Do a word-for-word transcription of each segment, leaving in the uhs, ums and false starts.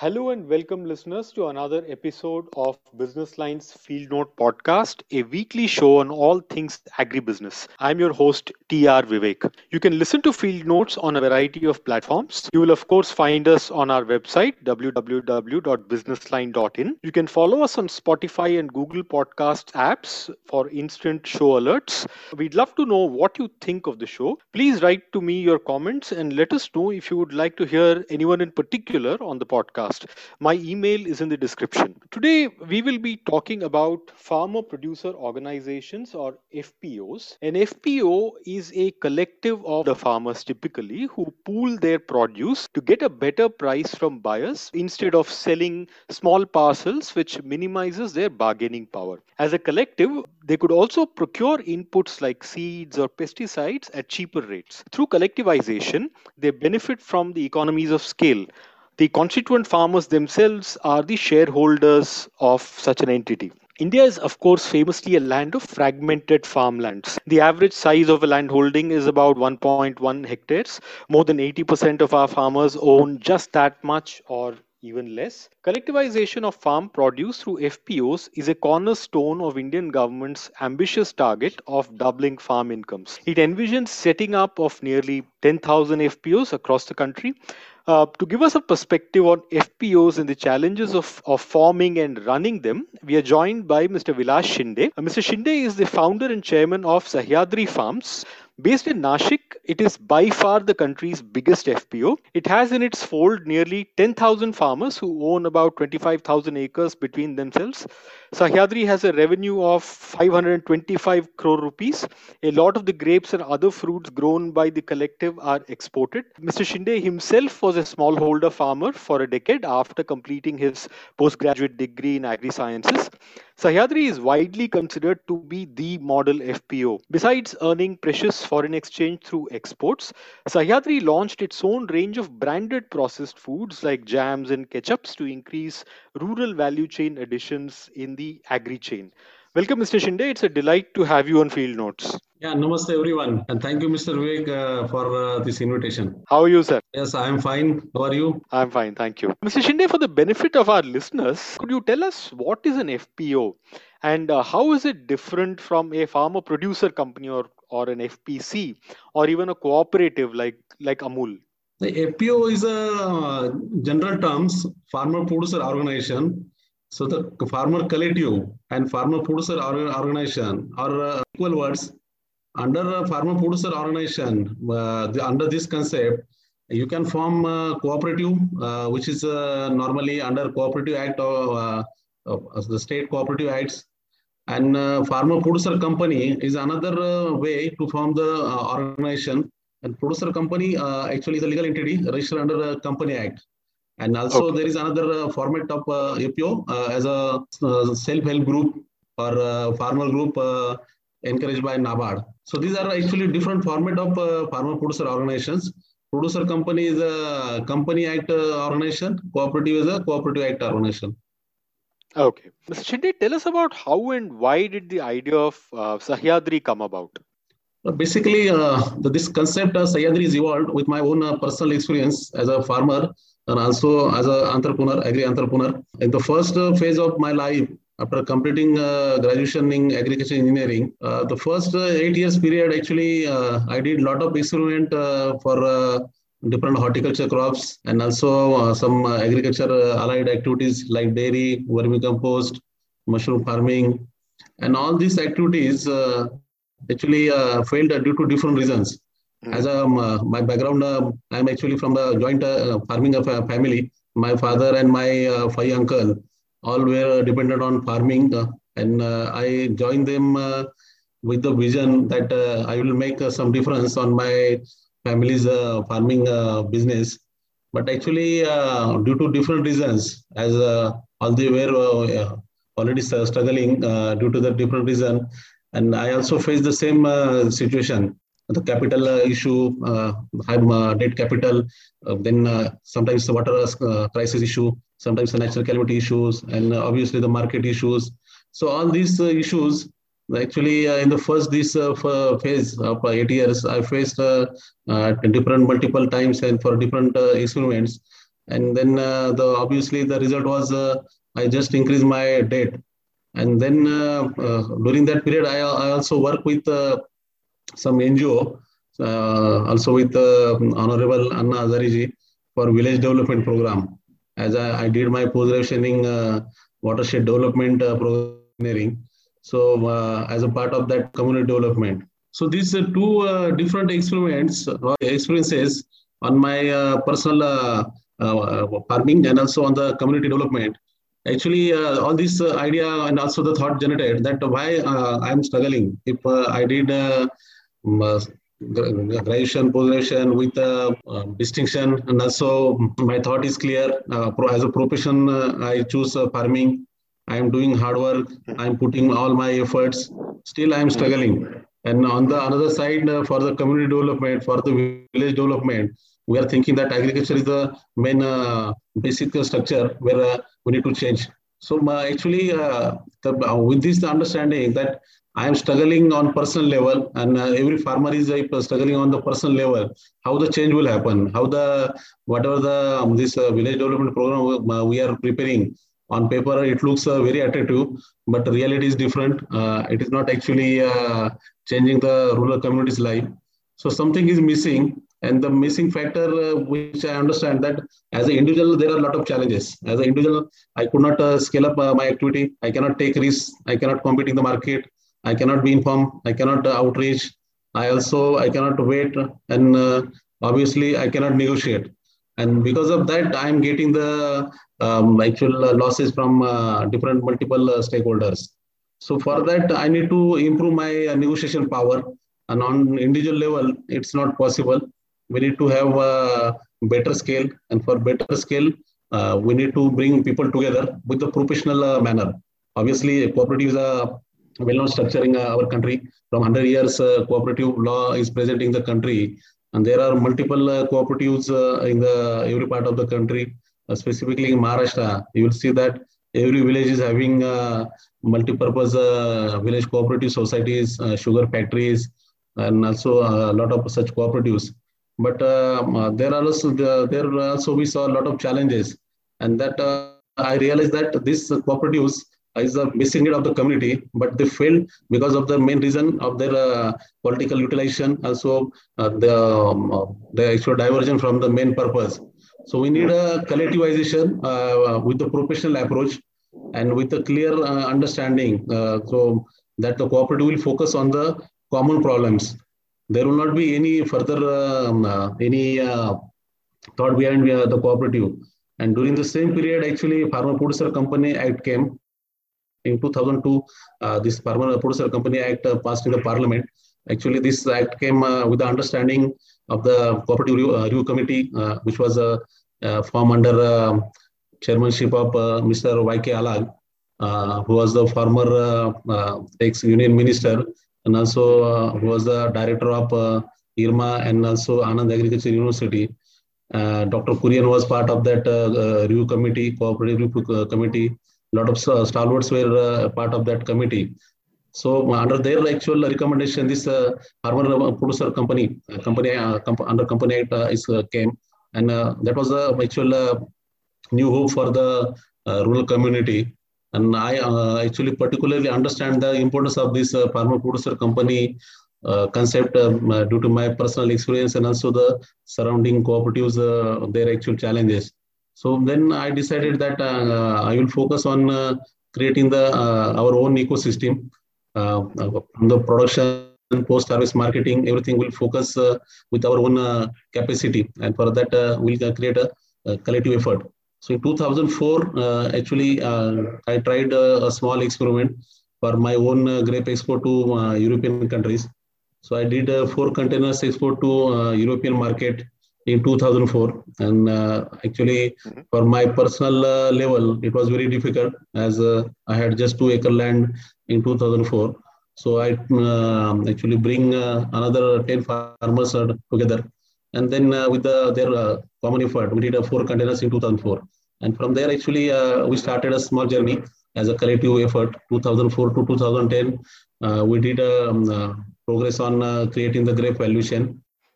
Hello and welcome listeners to another episode of Business Lines Field Note Podcast, a weekly show on all things agribusiness. I'm your host T R Vivek. You can listen to Field Notes on a variety of platforms. You will of course find us on our website w w w dot businessline dot in. You can follow us on Spotify and Google Podcast apps for instant show alerts. We'd love to know what you think of the show. Please write to me your comments and let us know if you would like to hear anyone in particular on the podcast. My email is in the description. Today, we will be talking about Farmer Producer Organizations or F P Os. An F P O is a collective of the farmers typically who pool their produce to get a better price from buyers instead of selling small parcels, which minimizes their bargaining power. As a collective, they could also procure inputs like seeds or pesticides at cheaper rates. Through collectivization, they benefit from the economies of scale. The constituent farmers themselves are the shareholders of such an entity. India is, of course, famously a land of fragmented farmlands. The average size of a land holding is about one point one hectares. More than eighty percent of our farmers own just that much or even less. Collectivization of farm produce through F P Os is a cornerstone of Indian government's ambitious target of doubling farm incomes. It envisions setting up of nearly ten thousand F P Os across the country. Uh, to give us a perspective on F P Os and the challenges of, of forming and running them, we are joined by Mister Vilas Shinde. Uh, Mister Shinde is the founder and chairman of Sahyadri Farms. Based in Nashik, it is by far the country's biggest F P O. It has in its fold nearly ten thousand farmers who own about twenty-five thousand acres between themselves. Sahyadri has a revenue of five hundred twenty-five crore rupees. A lot of the grapes and other fruits grown by the collective are exported. Mister Shinde himself was a smallholder farmer for a decade after completing his postgraduate degree in agri-sciences. Sahyadri is widely considered to be the model F P O. Besides earning precious foreign exchange through exports, Sahyadri launched its own range of branded processed foods like jams and ketchups to increase rural value chain additions in the agri-chain. Welcome, Mister Shinde. It's a delight to have you on Field Notes. Yeah, namaste everyone. And thank you, Mister Vivek, uh, for uh, this invitation. How are you, sir? Yes, I am fine. How are you? I am fine, thank you. Mister Shinde, for the benefit of our listeners, could you tell us what is an F P O and uh, how is it different from a farmer producer company or, or an F P C or even a cooperative like, like Amul? The F P O is a general terms, farmer producer organization. So the farmer collective and farmer producer organization are uh, equal words. Under a farmer producer organization, uh, the, under this concept, you can form a cooperative, uh, which is uh, normally under Cooperative Act or uh, of the state cooperative acts. And uh, farmer producer company is another uh, way to form the uh, organization. And producer company uh, actually is a legal entity registered under the Company Act. And also okay. There is another uh, format of uh, F P O uh, as a uh, self-help group or uh, farmer group uh, encouraged by NABARD. So these are actually different format of uh, farmer producer organizations. Producer company is a Company Act uh, organization. Cooperative is a Cooperative Act organization. Okay. Mister Shinde, tell us about how and why did the idea of uh, Sahyadri come about? Well, basically, uh, this concept of Sahyadri is evolved with my own uh, personal experience as a farmer. And also as an entrepreneur, agri-entrepreneur. In the first uh, phase of my life, after completing uh, graduation in agriculture engineering, uh, the first uh, eight years period, actually, uh, I did a lot of experiment uh, for uh, different horticulture crops and also uh, some uh, agriculture uh, allied activities like dairy, vermicompost, mushroom farming. And all these activities uh, actually uh, failed due to different reasons. As a, uh, my background, uh, I'm actually from a joint uh, farming of a family. My father and my uh, five uncle all were dependent on farming. Uh, and uh, I joined them uh, with the vision that uh, I will make uh, some difference on my family's uh, farming uh, business. But actually, uh, due to different reasons, as uh, all they were uh, already struggling uh, due to the different reason. And I also faced the same uh, situation. The capital uh, issue, uh, uh, debt capital, uh, then uh, sometimes the water uh, crisis issue, sometimes the natural calamity issues, and uh, obviously the market issues. So all these uh, issues Actually, uh, in the first this uh, phase of eight years, I faced uh, uh, different multiple times and for different uh, instruments. And then uh, the obviously the result was uh, I just increased my debt. And then uh, uh, during that period, I, I also work with uh, some N G O, uh, also with uh, Honorable Anna Azariji for Village Development Program. As I, I did my post-rationing uh, watershed development uh, programming. So uh, as a part of that community development. So these are two uh, different experiments or experiences on my uh, personal uh, uh, farming and also on the community development. Actually, uh, all this uh, idea and also the thought generated that why uh, I'm struggling. If uh, I did uh, graduation, post-graduation with uh, uh, distinction, and also my thought is clear. Uh, as a profession, uh, I choose uh, farming. I am doing hard work. I am putting all my efforts. Still, I am struggling. And on the another side, uh, for the community development, for the village development, we are thinking that agriculture is the main uh, basic structure where uh, we need to change. So uh, actually, uh, the, uh, with this understanding that I am struggling on personal level, and uh, every farmer is uh, struggling on the personal level. How the change will happen? How the whatever the um, this uh, village development program uh, we are preparing. On paper, it looks uh, very attractive, but reality is different. Uh, it is not actually uh, changing the rural community's life. So something is missing, and the missing factor, uh, which I understand that as an individual, there are a lot of challenges. As an individual, I could not uh, scale up uh, my activity. I cannot take risks. I cannot compete in the market. I cannot be informed. I cannot uh, outreach. I also, I cannot wait. And uh, obviously, I cannot negotiate. And because of that, I'm getting the um, actual uh, losses from uh, different multiple uh, stakeholders. So for that, I need to improve my uh, negotiation power. And on individual level, it's not possible. We need to have a better scale. And for better scale, uh, we need to bring people together with a professional uh, manner. Obviously, cooperatives are well-known structure in our country. From one hundred years, uh, cooperative law is present in the country. And there are multiple uh, cooperatives uh, in the every part of the country, uh, specifically in Maharashtra. You will see that every village is having uh, multi-purpose uh, village cooperative societies, uh, sugar factories, and also a lot of such cooperatives. But um, uh, there are also the, there also we saw a lot of challenges, and that uh, I realized that these cooperatives is the missing need of the community, but they failed because of the main reason of their uh, political utilization, also uh, the, um, the actual diversion from the main purpose. So we need a collectivization uh, with the professional approach and with a clear uh, understanding uh, so that the cooperative will focus on the common problems. There will not be any further um, uh, any uh, thought behind uh, the cooperative. And during the same period, actually, Farmer Producer Company Act came. In two thousand two, uh, this Farmer Producer Company Act uh, passed in the Parliament. Actually, this Act came uh, with the understanding of the Cooperative Review, uh, Review Committee, uh, which was uh, uh, formed under uh, chairmanship of uh, Mister Y K Alag, uh, who was the former uh, uh, ex-Union Minister, and also uh, who was the Director of uh, I R M A and also Anand Agriculture University. Uh, Doctor Kurian was part of that uh, uh, Review Committee, Cooperative Review Committee. A lot of uh, stalwarts were uh, part of that committee. So uh, under their actual recommendation, this uh, Farmer Producer Company, uh, company uh, comp under Company Act uh, is, uh, came. And uh, that was the actual uh, new hope for the uh, rural community. And I uh, actually particularly understand the importance of this uh, Farmer Producer Company uh, concept um, uh, due to my personal experience and also the surrounding cooperatives, uh, their actual challenges. So then I decided that uh, I will focus on uh, creating the uh, our own ecosystem, uh, the production, post-harvest marketing, everything will focus uh, with our own uh, capacity. And for that, uh, we'll create a, a collective effort. So in two thousand four, uh, actually, uh, I tried a, a small experiment for my own uh, grape export to uh, European countries. So I did uh, four containers export to uh, European market. In two thousand four, and uh, actually mm-hmm. for my personal uh, level, it was very difficult as uh, I had just two acre land in two thousand four. So I uh, actually bring uh, another ten farmers together, and then uh, with the, their uh, common effort, we did uh, four containers in two thousand four. And from there, actually, uh, we started a small journey as a collective effort. two thousand four to two thousand ten, Uh, we did uh, um, uh, progress on uh, creating the grape value chain.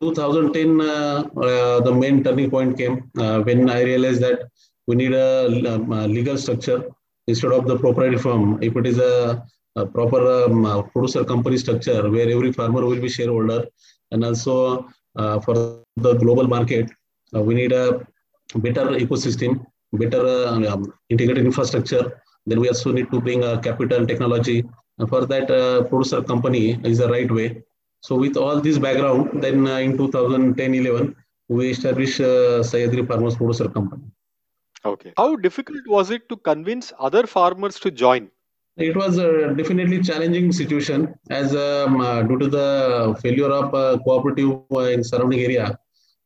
twenty ten, uh, uh, the main turning point came uh, when I realized that we need a, um, a legal structure instead of the proprietary firm. If it is a, a proper um, uh, producer company structure where every farmer will be shareholder, and also uh, for the global market, uh, we need a better ecosystem, better uh, um, integrated infrastructure. Then we also need to bring uh, capital and technology. And for that, uh, producer company is the right way. So with all this background, then uh, in two thousand ten eleven, we established uh, Sahyadri Farmers Producer Company. Okay. How difficult was it to convince other farmers to join? It was a definitely challenging situation, as um, uh, due to the failure of uh, cooperative uh, in surrounding area,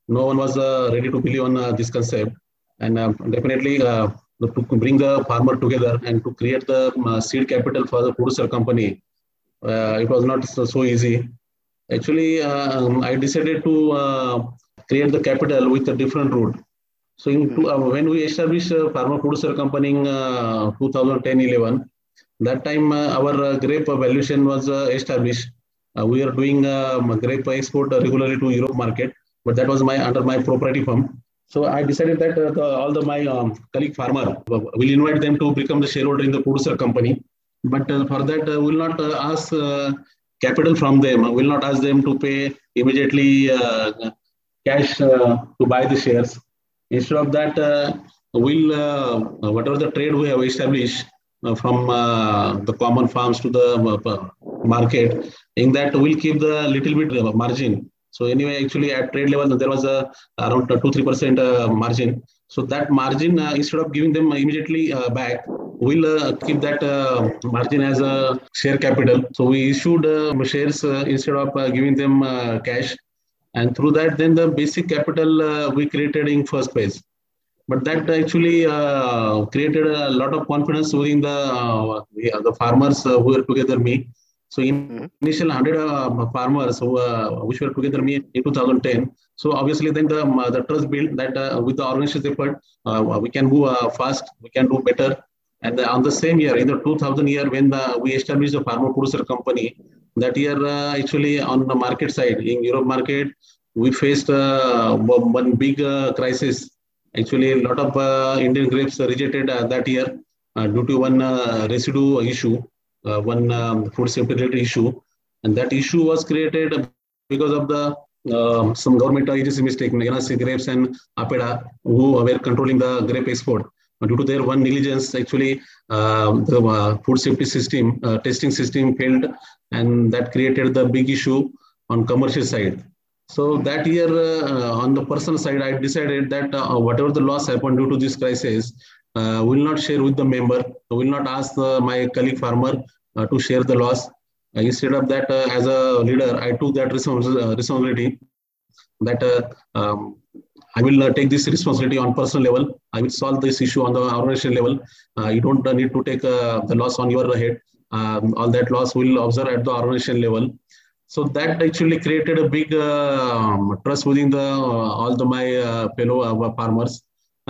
no one was uh, ready to believe on uh, this concept. And uh, definitely uh, to bring the farmer together and to create the uh, seed capital for the producer company, uh, it was not so, so easy. Actually, um, I decided to uh, create the capital with a different route. So in two, uh, when we established uh, Farmer Producer Company in uh, two thousand ten eleven, that time uh, our uh, grape valuation was uh, established. Uh, we are doing uh, grape export regularly to Europe market, but that was my under my proprietary firm. So I decided that uh, the, all the my um, colleague farmer, will invite them to become the shareholder in the producer company. But uh, for that, uh, we will not uh, ask uh, capital from them. We will not ask them to pay immediately uh, cash uh, to buy the shares. Instead of that, uh, we'll uh, whatever the trade we have established uh, from uh, the common farms to the market, in that we'll keep the little bit of margin. So anyway, actually at trade level, there was a around two to three percent uh, margin. So that margin, uh, instead of giving them immediately uh, back, we'll uh, keep that uh, margin as a share capital. So we issued uh, shares uh, instead of uh, giving them uh, cash. And through that, then the basic capital uh, we created in first phase. But that actually uh, created a lot of confidence within the, uh, yeah, the farmers uh, who were together me. So in initial one hundred uh, farmers who uh, which were together me in two thousand ten. So obviously then the, uh, the trust built that uh, with the organization's effort, uh, we can move uh, fast, we can do better. And the, on the same year, in the two thousand year, when the, we established the Farmer Producer Company, that year uh, actually on the market side, in Europe market, we faced uh, one big uh, crisis. Actually, a lot of uh, Indian grapes rejected uh, that year uh, due to one uh, residue issue. Uh, one um, food safety related issue, and that issue was created because of the uh, some government agency mistake. Nashik grapes and Apeda, who were controlling the grape export, and due to their one negligence, actually uh, the uh, food safety system uh, testing system failed, and that created the big issue on commercial side. So that year, uh, on the personal side, I decided that uh, whatever the loss happened due to this crisis, Uh, will not share with the member, will not ask uh, my colleague farmer uh, to share the loss. Uh, instead of that, uh, as a leader, I took that responsibility that uh, um, I will uh, take this responsibility on personal level. I will solve this issue on the organization level. Uh, you don't uh, need to take uh, the loss on your head. Um, all that loss will observe at the organization level. So that actually created a big uh, trust within the uh, all the my uh, fellow uh, farmers.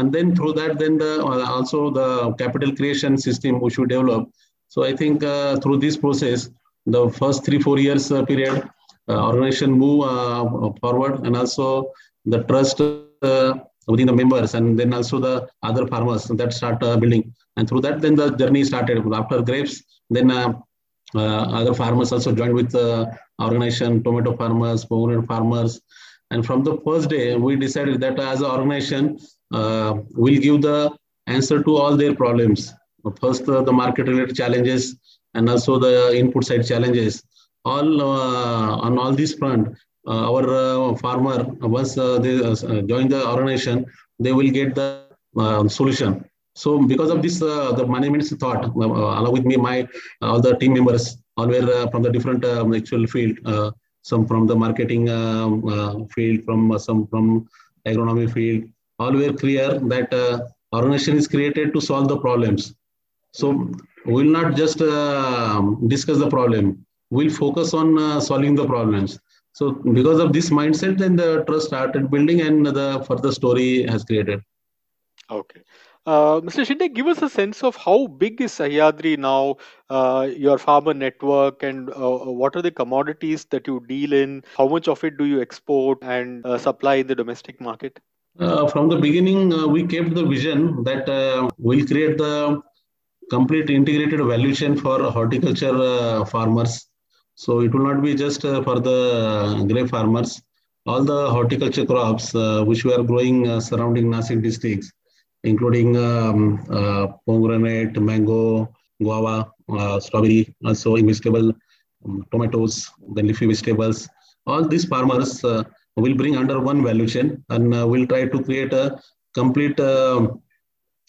And then through that, then the, also the capital creation system which we developed. So I think uh, through this process, the first three, four years uh, period, uh, organization move uh, forward, and also the trust uh, within the members, and then also the other farmers that start uh, building. And through that, then the journey started. After grapes, then uh, uh, other farmers also joined with the organization, tomato farmers, pomegranate farmers. And from the first day, we decided that as an organization, Uh, we'll give the answer to all their problems. First, uh, the market-related challenges, and also the input-side challenges. All uh, on all these front, uh, our uh, farmer once uh, they uh, join the organization, they will get the uh, solution. So, because of this, uh, the management's thought, uh, along with me, my all the team members, all were uh, from the different um, actual field. Uh, some from the marketing uh, uh, field, from uh, some from agronomy field. All were clear that uh, organization is created to solve the problems. So we'll not just uh, discuss the problem. We'll focus on uh, solving the problems. So because of this mindset, then the trust started building, and the further story has created. Okay. Uh, Mister Shinde, give us a sense of how big is Sahyadri now, uh, your farmer network, and uh, what are the commodities that you deal in? How much of it do you export and uh, supply in the domestic market? Uh, from the beginning, uh, we kept the vision that uh, we'll create the complete integrated value chain for horticulture uh, farmers. So it will not be just uh, for the grape farmers. All the horticulture crops uh, which we are growing uh, surrounding Nashik districts, including um, uh, pomegranate, mango, guava, uh, strawberry, also vegetable, um, tomatoes, then leafy vegetables. All these farmers uh, will bring under one value chain, and uh, we'll try to create a complete uh,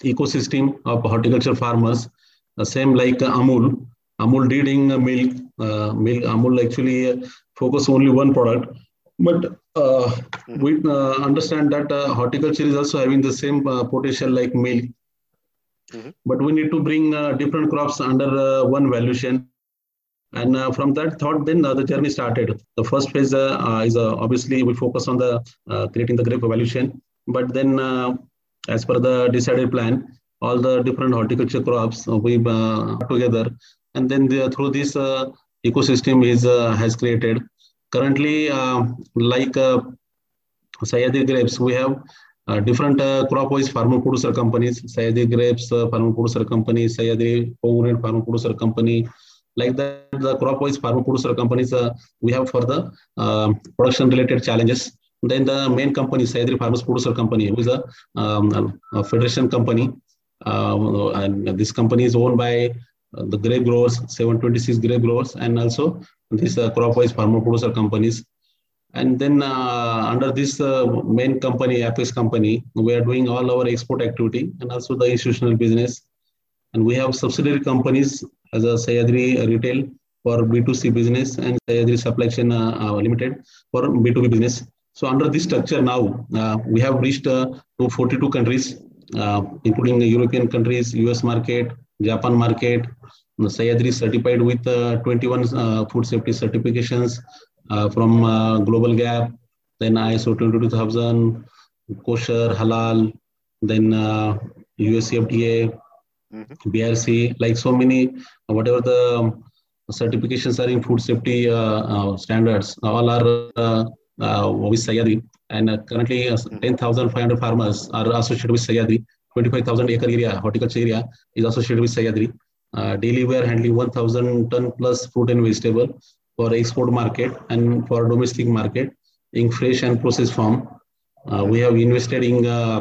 ecosystem of horticulture farmers. Uh, same like uh, Amul. Amul did in uh, milk. Uh, milk. Amul actually uh, focus only one product. But uh, we uh, understand that uh, horticulture is also having the same uh, potential like milk. Mm-hmm. But we need to bring uh, different crops under uh, one value chain. And uh, from that thought, then uh, the journey started. The first phase uh, uh, is uh, obviously we focus on the uh, creating the grape value chain. But then uh, as per the decided plan, all the different horticulture crops uh, we uh, together. And then the, through this uh, ecosystem is uh, has created. Currently, uh, like uh, Sahyadri Grapes, we have uh, different uh, crop-wise farmer producer companies. Sahyadri Grapes uh, Farmer Producer Company, Sahyadri Orange Farmer Producer Company. Like that, the crop-wise farmer producer companies uh, we have for the uh, production-related challenges. Then the main company, Sahyadri Farmers Producer Company, who is a, um, a federation company. Uh, and this company is owned by Uh, the grape growers, seven twenty-six grape growers, and also these uh, crop-wise farmer producer companies. And then uh, under this uh, main company, Axis Company, we are doing all our export activity and also the institutional business. And we have subsidiary companies as a Sahyadri Retail for B two C business and Sahyadri Supply Chain uh, uh, Limited for B two B business. So under this structure now, uh, we have reached uh, to forty-two countries, uh, including the European countries, U S market, Japan market. Sahyadri certified with uh, twenty-one uh, food safety certifications uh, from uh, Global Gap, then I S O twenty-two thousand, kosher, halal, then uh, U S F D A, mm-hmm. B R C, like so many, whatever the certifications are in food safety uh, uh, standards, all are uh, uh, with Sahyadri. And uh, currently uh, ten thousand five hundred farmers are associated with Sahyadri. twenty-five thousand acre area, horticulture area is associated with Sahyadri. Uh, daily we are handling one thousand ton plus fruit and vegetable for export market and for domestic market in fresh and processed form. Uh, we have invested in uh,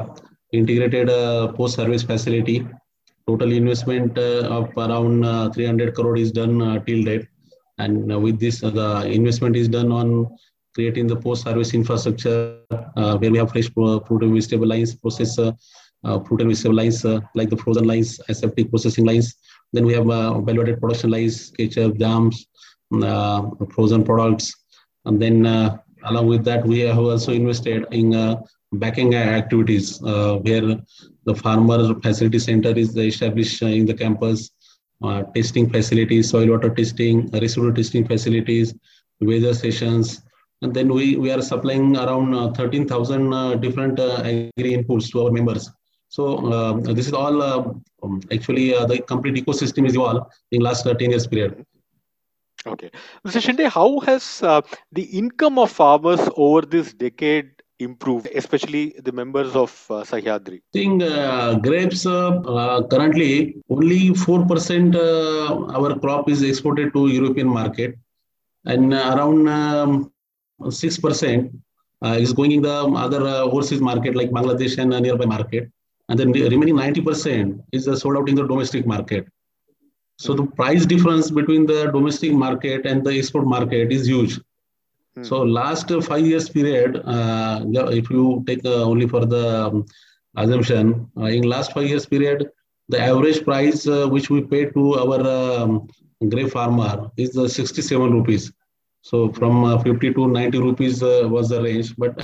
integrated uh, post-service facility. Total investment uh, of around uh, three hundred crore is done uh, till date. And uh, with this, uh, the investment is done on creating the post-service infrastructure uh, where we have fresh fruit and vegetable lines, process uh, Uh, fruit and vegetable lines uh, like the frozen lines, aseptic processing lines. Then we have uh, value-added production lines, ketchup, jams, uh, frozen products. And then uh, along with that, we have also invested in uh, backing activities uh, where the farmer facility center is established in the campus, uh, testing facilities, soil water testing, residue testing facilities, weather stations. And then we, we are supplying around uh, thirteen thousand uh, different uh, agri inputs to our members. So uh, this is all, uh, um, actually, uh, the complete ecosystem is evolved in last uh, ten years period. Okay. Mister Shinde, how has uh, the income of farmers over this decade improved, especially the members of uh, Sahyadri? I think uh, grapes, uh, uh, currently, only four percent uh, our crop is exported to European market. And uh, around um, six percent uh, is going in the other uh, overseas market like Bangladesh and uh, nearby market. And then the remaining ninety percent is uh, sold out in the domestic market. So the price difference between the domestic market and the export market is huge. Hmm. So last uh, five years period, uh, if you take uh, only for the um, assumption, uh, in last five years period, the average price uh, which we pay to our um, grape farmer is uh, sixty-seven rupees. So from uh, fifty to ninety rupees uh, was the range, but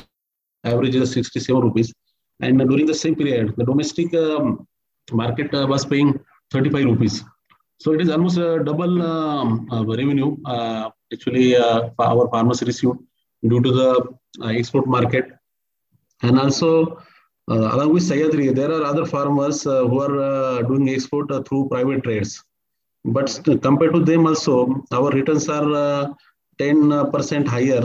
average is sixty-seven rupees. And during the same period, the domestic um, market uh, was paying thirty-five rupees. So it is almost a double um, uh, revenue. Uh, actually, uh, our farmers received due to the uh, export market. And also Uh, along with Sahyadri, there are other farmers uh, who are uh, doing export uh, through private trades. But compared to them also, our returns are uh, ten percent higher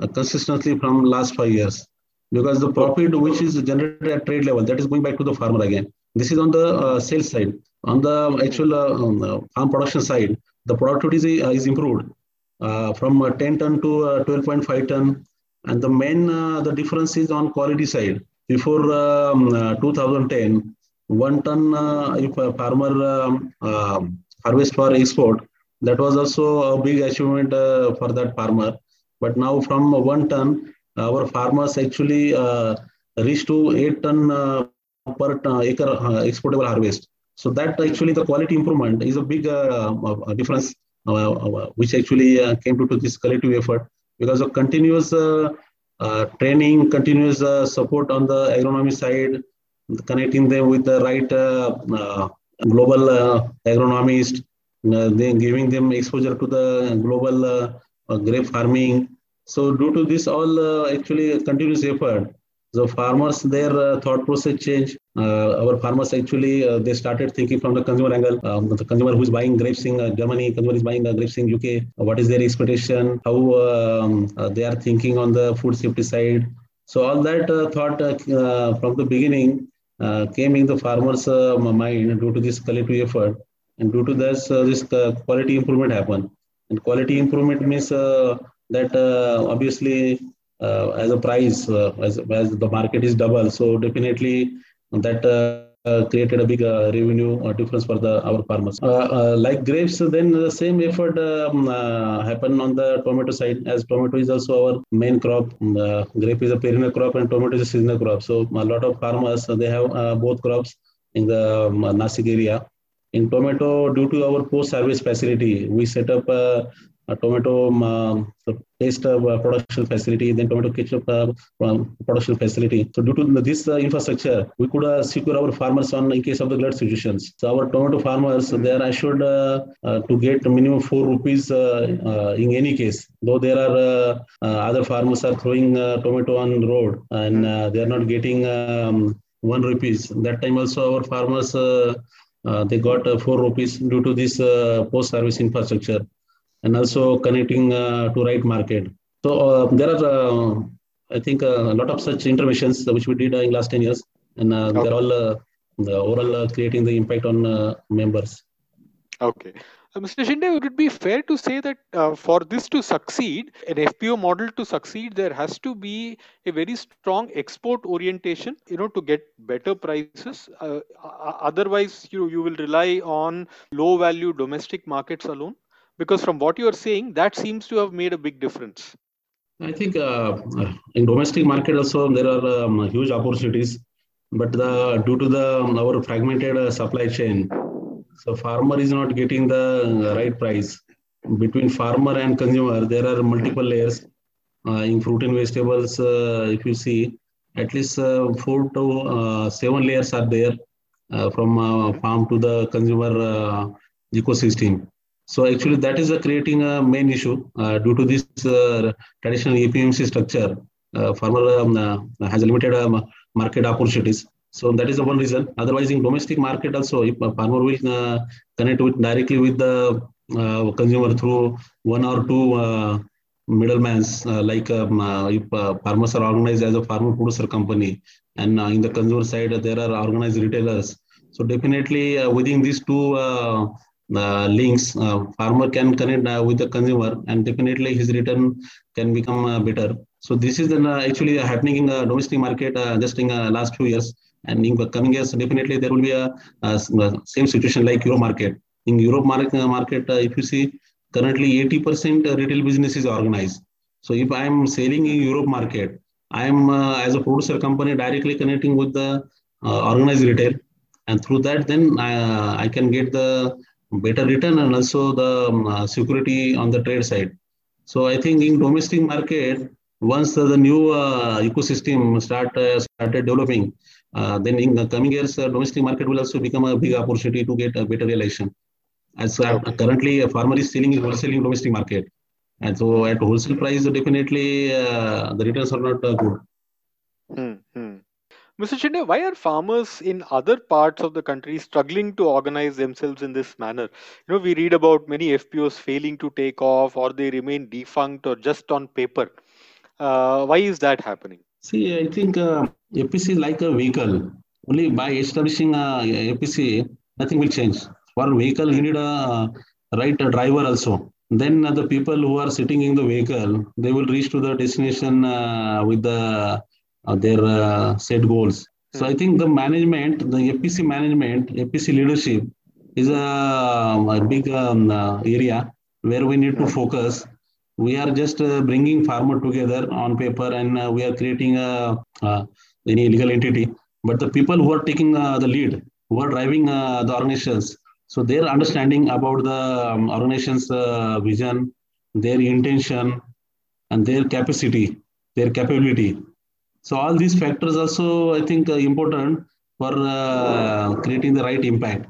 uh, consistently from last five years. Because the profit which is generated at trade level, that is going back to the farmer again. This is on the uh, sales side. On the actual uh, farm production side, the productivity is, uh, is improved uh, from uh, ten ton to uh, twelve point five ton. And the main uh, the difference is on quality side. Before um, uh, two thousand ten, one ton uh, if a farmer uh, uh, harvest for export, that was also a big achievement uh, for that farmer. But now from one ton, our farmers actually uh, reach to eight ton uh, per uh, acre uh, exportable harvest. So that actually the quality improvement is a big uh, uh, difference, uh, uh, which actually uh, came to, to this collective effort because of continuous uh, Uh, training, continuous uh, support on the agronomy side, connecting them with the right uh, uh, global uh, agronomist, uh, then giving them exposure to the global uh, uh, grape farming. So due to this all uh, actually a continuous effort, the farmers, their uh, thought process change. Uh, our farmers actually, uh, they started thinking from the consumer angle. Um, the consumer who is buying grapes in uh, Germany, consumer is buying uh, grapes in U K. Uh, what is their expectation? How um, uh, they are thinking on the food safety side. So all that uh, thought uh, uh, from the beginning uh, came in the farmers' uh, mind due to this collective effort. And due to this, uh, this uh, quality improvement happened. And quality improvement means uh, that uh, obviously uh, as a price, uh, as, as the market is double, so definitely that uh, uh, created a big uh, revenue uh, difference for the our farmers. Uh, uh, like grapes, then the same effort um, uh, happened on the tomato side, as tomato is also our main crop. Uh, grape is a perennial crop and tomato is a seasonal crop. So a lot of farmers, uh, they have uh, both crops in the um, Nashik area. In tomato, due to our post-harvest facility, we set up uh, a tomato um, paste uh, production facility, then tomato ketchup uh, production facility. So due to this uh, infrastructure, we could uh, secure our farmers on in case of the glut situations. So our tomato farmers, they are assured uh, uh, to get minimum four rupees uh, uh, in any case. Though there are uh, uh, other farmers are throwing uh, tomato on road and uh, they are not getting um, one rupees. That time also our farmers, uh, uh, they got uh, four rupees due to this uh, post-service infrastructure. And also connecting uh, to right market. So uh, there are, uh, I think, uh, a lot of such interventions which we did uh, in last ten years, and uh, okay. They're all uh, the overall uh, creating the impact on uh, members. Okay. Uh, Mister Shinde, would it be fair to say that uh, for this to succeed, an F P O model to succeed, there has to be a very strong export orientation, you know, to get better prices. Uh, otherwise, you, you will rely on low value domestic markets alone. Because from what you are saying, that seems to have made a big difference. I think uh, in domestic market also there are um, huge opportunities, but the, due to the our fragmented uh, supply chain, so farmer is not getting the right price. Between farmer and consumer, there are multiple layers. Uh, in fruit and vegetables, uh, if you see, at least uh, four to uh, seven layers are there uh, from uh, farm to the consumer uh, ecosystem. So actually that is a creating a main issue uh, due to this uh, traditional A P M C structure. Uh, farmer um, uh, has limited um, market opportunities. So that is the one reason. Otherwise in domestic market also, if a farmer will uh, connect with directly with the uh, consumer through one or two uh, middlemen, uh, like um, uh, if uh, farmers are organized as a farmer producer company, and uh, in the consumer side uh, there are organized retailers. So definitely uh, within these two uh, Uh, links, uh, farmer can connect uh, with the consumer, and definitely his return can become uh, better. So this is an, uh, actually uh, happening in the domestic market uh, just in the uh, last few years, and in the coming years definitely there will be a, a same situation like Euro market. In Europe market, uh, market uh, if you see, currently eighty percent retail business is organized. So if I am selling in Europe market, I am uh, as a producer company directly connecting with the uh, organized retail, and through that then uh, I can get the better return and also the um, uh, security on the trade side. So I think in domestic market, once uh, the new uh, ecosystem start uh, started developing, uh, then in the coming years, uh, domestic market will also become a big opportunity to get a better realization. As uh, okay. Currently, a farmer is selling wholesale in domestic market, and so at wholesale price, definitely uh, the returns are not uh, good. Mm-hmm. Mister Shinde, why are farmers in other parts of the country struggling to organize themselves in this manner? You know, we read about many F P Os failing to take off, or they remain defunct or just on paper. Uh, why is that happening? See, I think uh, F P C is like a vehicle. Only by establishing uh, F P C, nothing will change. For a vehicle, you need a right a driver also. Then uh, the people who are sitting in the vehicle, they will reach to the destination uh, with the uh, their uh, set goals. So I think the management, the F P C management, F P C leadership is a, a big um, uh, area where we need to focus. We are just uh, bringing farmer together on paper, and uh, we are creating a uh, any legal entity. But the people who are taking uh, the lead, who are driving uh, the organizations, so their understanding about the um, organization's uh, vision, their intention, and their capacity, their capability. So all these factors also, I think, are important for uh, creating the right impact.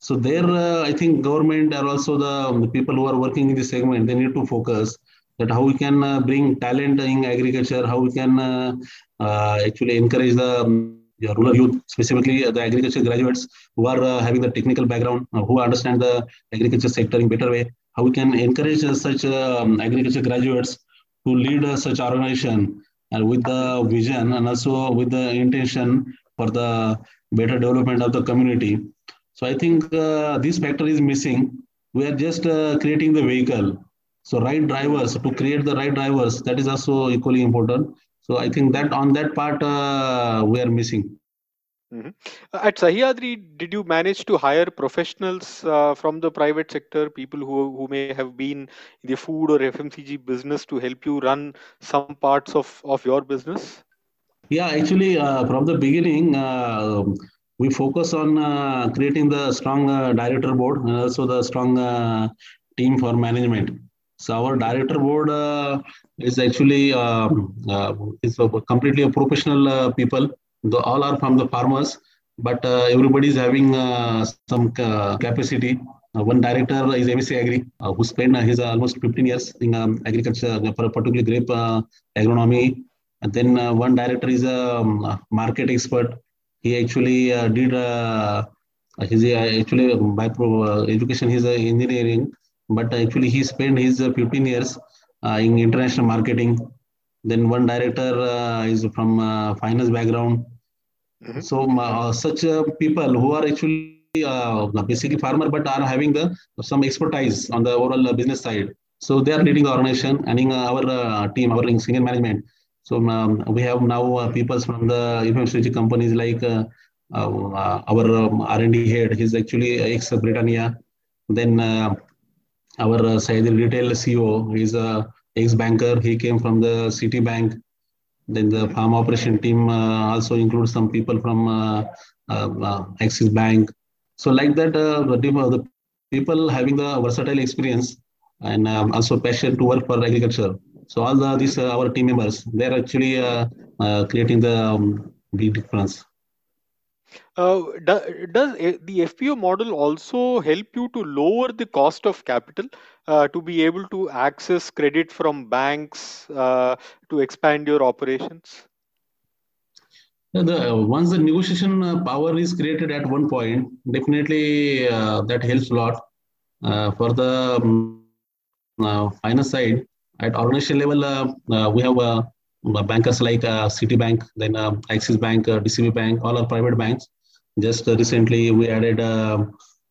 So there, uh, I think government and also the, the people who are working in this segment, they need to focus that how we can uh, bring talent in agriculture, how we can uh, uh, actually encourage the um, rural youth, specifically the agriculture graduates who are uh, having the technical background, uh, who understand the agriculture sector in a better way, how we can encourage uh, such um, agriculture graduates to lead uh, such organization and uh, with the vision and also with the intention for the better development of the community. So I think uh, this factor is missing. We are just uh, creating the vehicle. So right drivers, to create the right drivers, that is also equally important. So I think that on that part, uh, we are missing. Mm-hmm. At Sahyadri, did you manage to hire professionals uh, from the private sector, people who, who may have been in the food or F M C G business to help you run some parts of, of your business? Yeah, actually, uh, from the beginning, uh, we focus on uh, creating the strong uh, director board and also the strong uh, team for management. So our director board uh, is actually uh, uh, is a completely a professional uh, people. The, all are from the farmers, but uh, everybody is having uh, some uh, capacity. Uh, one director is M S C Agri, uh, who spent uh, his uh, almost fifteen years in um, agriculture, particularly grape uh, agronomy. And then uh, one director is a um, market expert. He actually uh, did uh, his uh, actually by pro, uh, education he's uh, engineering, but actually he spent his uh, fifteen years uh, in international marketing. Then one director uh, is from uh, finance background. Mm-hmm. So uh, such uh, people who are actually uh, basically farmer, but are having the some expertise on the overall uh, business side. So they are leading the organization and in uh, our uh, team, our senior management. So um, we have now uh, people from the F M C G companies like uh, uh, our um, R and D head, he's actually ex-Britannia. Then uh, our uh, Sahyadri Retail C E O, he's a ex-banker, he came from the Citibank. Then the farm operation team uh, also includes some people from uh, uh, uh, Axis Bank. So like that, uh, the people having the versatile experience and um, also passion to work for agriculture. So all the, these uh, our team members, they're actually uh, uh, creating the um, big difference. Uh, do, does the F P O model also help you to lower the cost of capital uh, to be able to access credit from banks uh, to expand your operations? The, once the negotiation power is created at one point, definitely uh, that helps a lot uh, for the um, uh, finance side. At organization level, uh, uh, we have uh, bankers like uh, Citibank, then uh, Axis Bank, uh, D C B Bank, all our private banks. Just uh, recently, we added uh,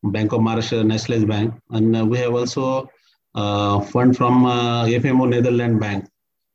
Bank of Maharashtra, Netherlands Bank, and uh, we have also uh, fund from uh, F M O Netherlands Bank.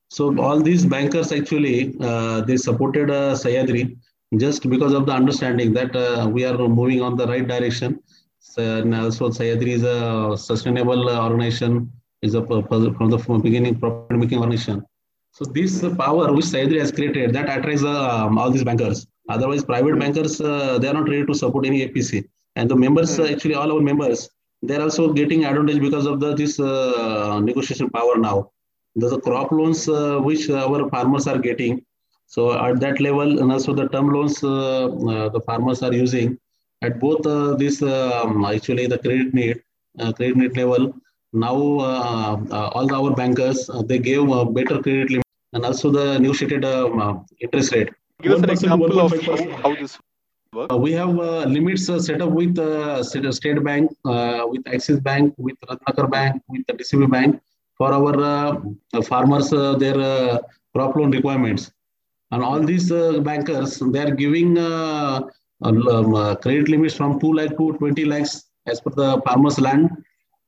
So all these bankers actually, uh, they supported uh, Sahyadri just because of the understanding that uh, we are moving on the right direction. So, and also Sahyadri is a sustainable uh, organization. Is a from the from beginning profit making organization. So this uh, power which Sahyadri has created, that attracts uh, um, all these bankers. Otherwise, private bankers, uh, they are not ready to support any F P C. And the members, uh, actually all our members, they are also getting advantage because of the this uh, negotiation power now. There's the crop loans uh, which our farmers are getting. So at that level, and also the term loans uh, uh, the farmers are using. At both uh, this um, actually the credit need uh, credit need level. Now, uh, uh, all the, our bankers, uh, they gave uh, better credit limit and also the negotiated um, uh, interest rate Give us an example of how, how this works. Uh, we have uh, limits uh, set up with uh, State Bank, uh, with Axis Bank, with Ratnakar Bank, with the D C B Bank for our uh, uh, farmers, uh, their uh, crop loan requirements. And all these uh, bankers, they are giving uh, um, uh, credit limits from two lakh to twenty lakhs as per the farmer's land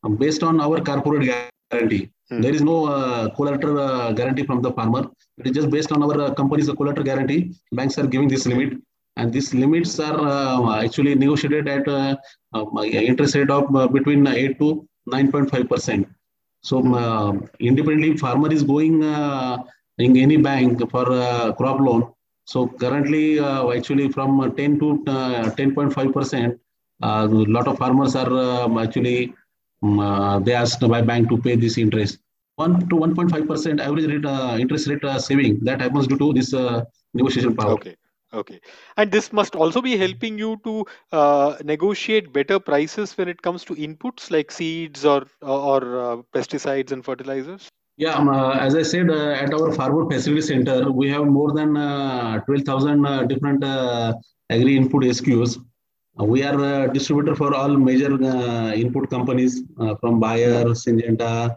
um, based on our corporate guarantee. Hmm. There is no uh, collateral uh, guarantee from the farmer. It is just based on our uh, company's collateral guarantee. Banks are giving this limit. And these limits are uh, actually negotiated at uh, uh, interest rate of uh, between eight to nine point five percent. So hmm. uh, independently, farmer is going uh, in any bank for uh, crop loan. So currently, uh, actually from ten to ten point five percent, uh, a lot of farmers are um, actually um, uh, they asked by bank to pay this interest. One to one point five percent average rate uh, interest rate uh, saving that happens due to this uh, negotiation power. Okay. Okay. And this must also be helping you to uh, negotiate better prices when it comes to inputs like seeds or, or uh, pesticides and fertilizers? Yeah. Um, uh, as I said, uh, at our Farmer Facility Center, we have more than uh, twelve thousand uh, different uh, agri-input S K Us. Uh, we are a distributor for all major uh, input companies uh, from Bayer, Syngenta,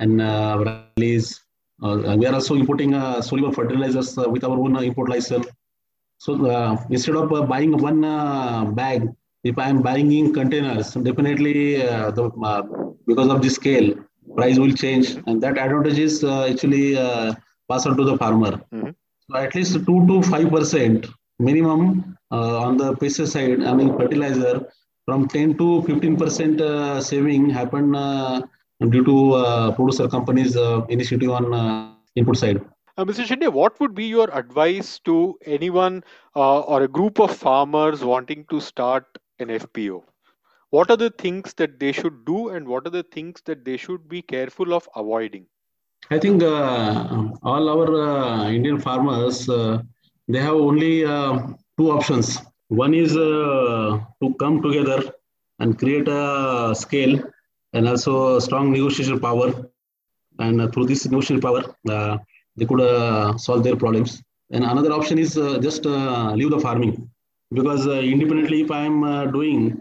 and uh, Raleigh's. Uh, we are also importing uh, soluble fertilizers uh, with our own uh, import license. So uh, instead of uh, buying one uh, bag, if I am buying in containers, definitely uh, the, uh, because of the scale, price will change. And that advantage is uh, actually uh, passed on to the farmer. Mm-hmm. So at least two to five percent minimum uh, on the pesticide, I mean fertilizer, from ten to fifteen percent uh, saving happen uh, due to uh, producer companies' uh, initiative on uh, input side. Uh, Mister Shinde, what would be your advice to anyone uh, or a group of farmers wanting to start an F P O? What are the things that they should do and what are the things that they should be careful of avoiding? I think uh, all our uh, Indian farmers, uh, they have only uh, two options. One is uh, to come together and create a scale and also a strong negotiation power. And uh, through this negotiation power, uh, they could uh, solve their problems. And another option is uh, just uh, leave the farming. Because uh, independently, if I am uh, doing,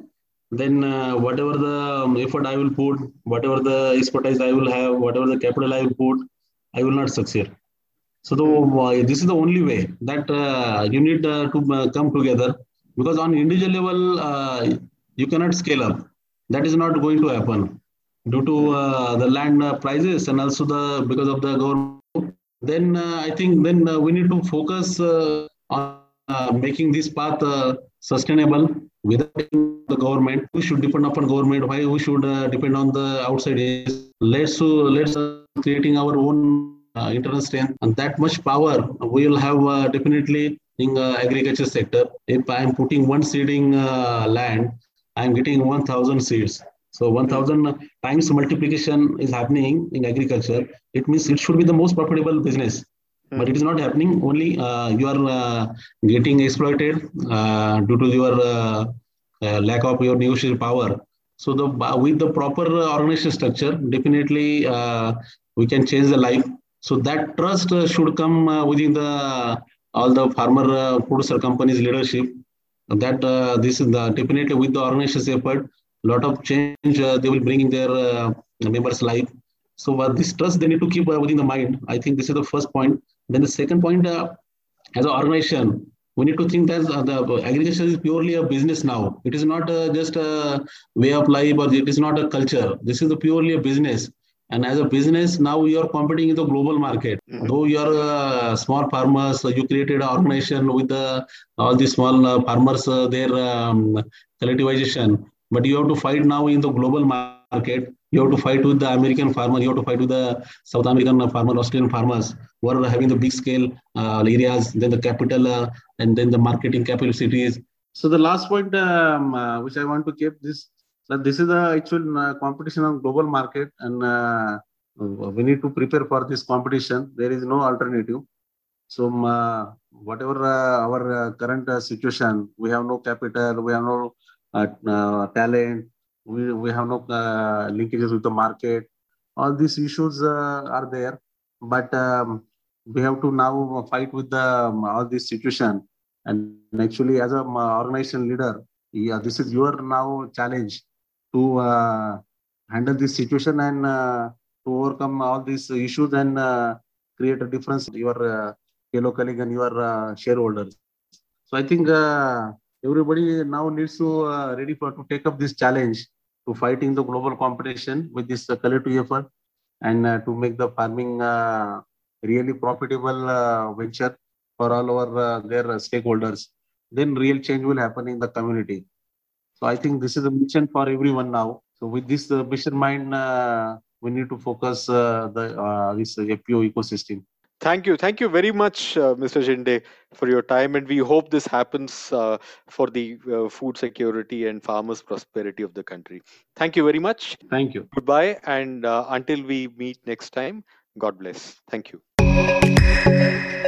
then uh, whatever the effort I will put, whatever the expertise I will have, whatever the capital I will put, I will not succeed. So the, uh, this is the only way that uh, you need uh, to uh, come together. Because on individual level, uh, you cannot scale up. That is not going to happen due to uh, the land prices and also the because of the government. Then uh, I think then uh, we need to focus uh, on uh, making this path uh, sustainable without the government. We should depend upon government. Why we should uh, depend on the outside? Let's uh, let's uh, creating our own uh, internal strength, and that much power we will have uh, definitely in uh, agriculture sector. If I am putting one seeding uh, land, I am getting one thousand seeds. So one thousand times multiplication is happening in agriculture. It means it should be the most profitable business. Mm. But it is not happening. Only uh, you are uh, getting exploited uh, due to your uh, uh, lack of your negotiation power. So the uh, with the proper organization structure, definitely uh, we can change the life. So that trust uh, should come uh, within the all the farmer uh, producer companies leadership. That uh, this is the, definitely with the organization's effort, lot of change uh, they will bring in their uh, members' life. So uh, this trust they need to keep uh, within the mind. I think this is the first point. Then the second point, uh, as an organization, we need to think that uh, the agriculture is purely a business now. It is not uh, just a way of life or it is not a culture. This is a purely a business. And as a business, now you are competing in the global market. Mm-hmm. Though you are uh, small farmers, uh, you created an organization with uh, all the small uh, farmers, uh, their um, collectivization. But you have to fight now in the global market. You have to fight with the American farmer. You have to fight with the South American farmer, Australian farmers who are having the big scale uh, areas, then the capital, uh, and then the marketing capital cities. So the last point um, uh, which I want to keep this, that this is the actual uh, competition on global market, and uh, we need to prepare for this competition. There is no alternative. So uh, whatever uh, our uh, current uh, situation, we have no capital, we have no Uh, uh, talent, we, we have no uh, linkages with the market. All these issues uh, are there, but um, we have to now fight with the all this situation. And actually, as an organization leader, yeah, this is your now challenge to uh, handle this situation and uh, to overcome all these issues and uh, create a difference to your uh, fellow colleague and your uh, shareholders. So I think uh, everybody now needs to uh, ready for to take up this challenge to fighting the global competition with this uh, collective effort and uh, to make the farming uh, really profitable uh, venture for all our uh, their uh, stakeholders. Then real change will happen in the community. So I think this is a mission for everyone now. So with this uh, mission in mind, uh, we need to focus uh, the uh, this F P O ecosystem. Thank you. Thank you very much, uh, Mister Shinde, for your time. And we hope this happens uh, for the uh, food security and farmers' prosperity of the country. Thank you very much. Thank you. Goodbye. And uh, until we meet next time, God bless. Thank you.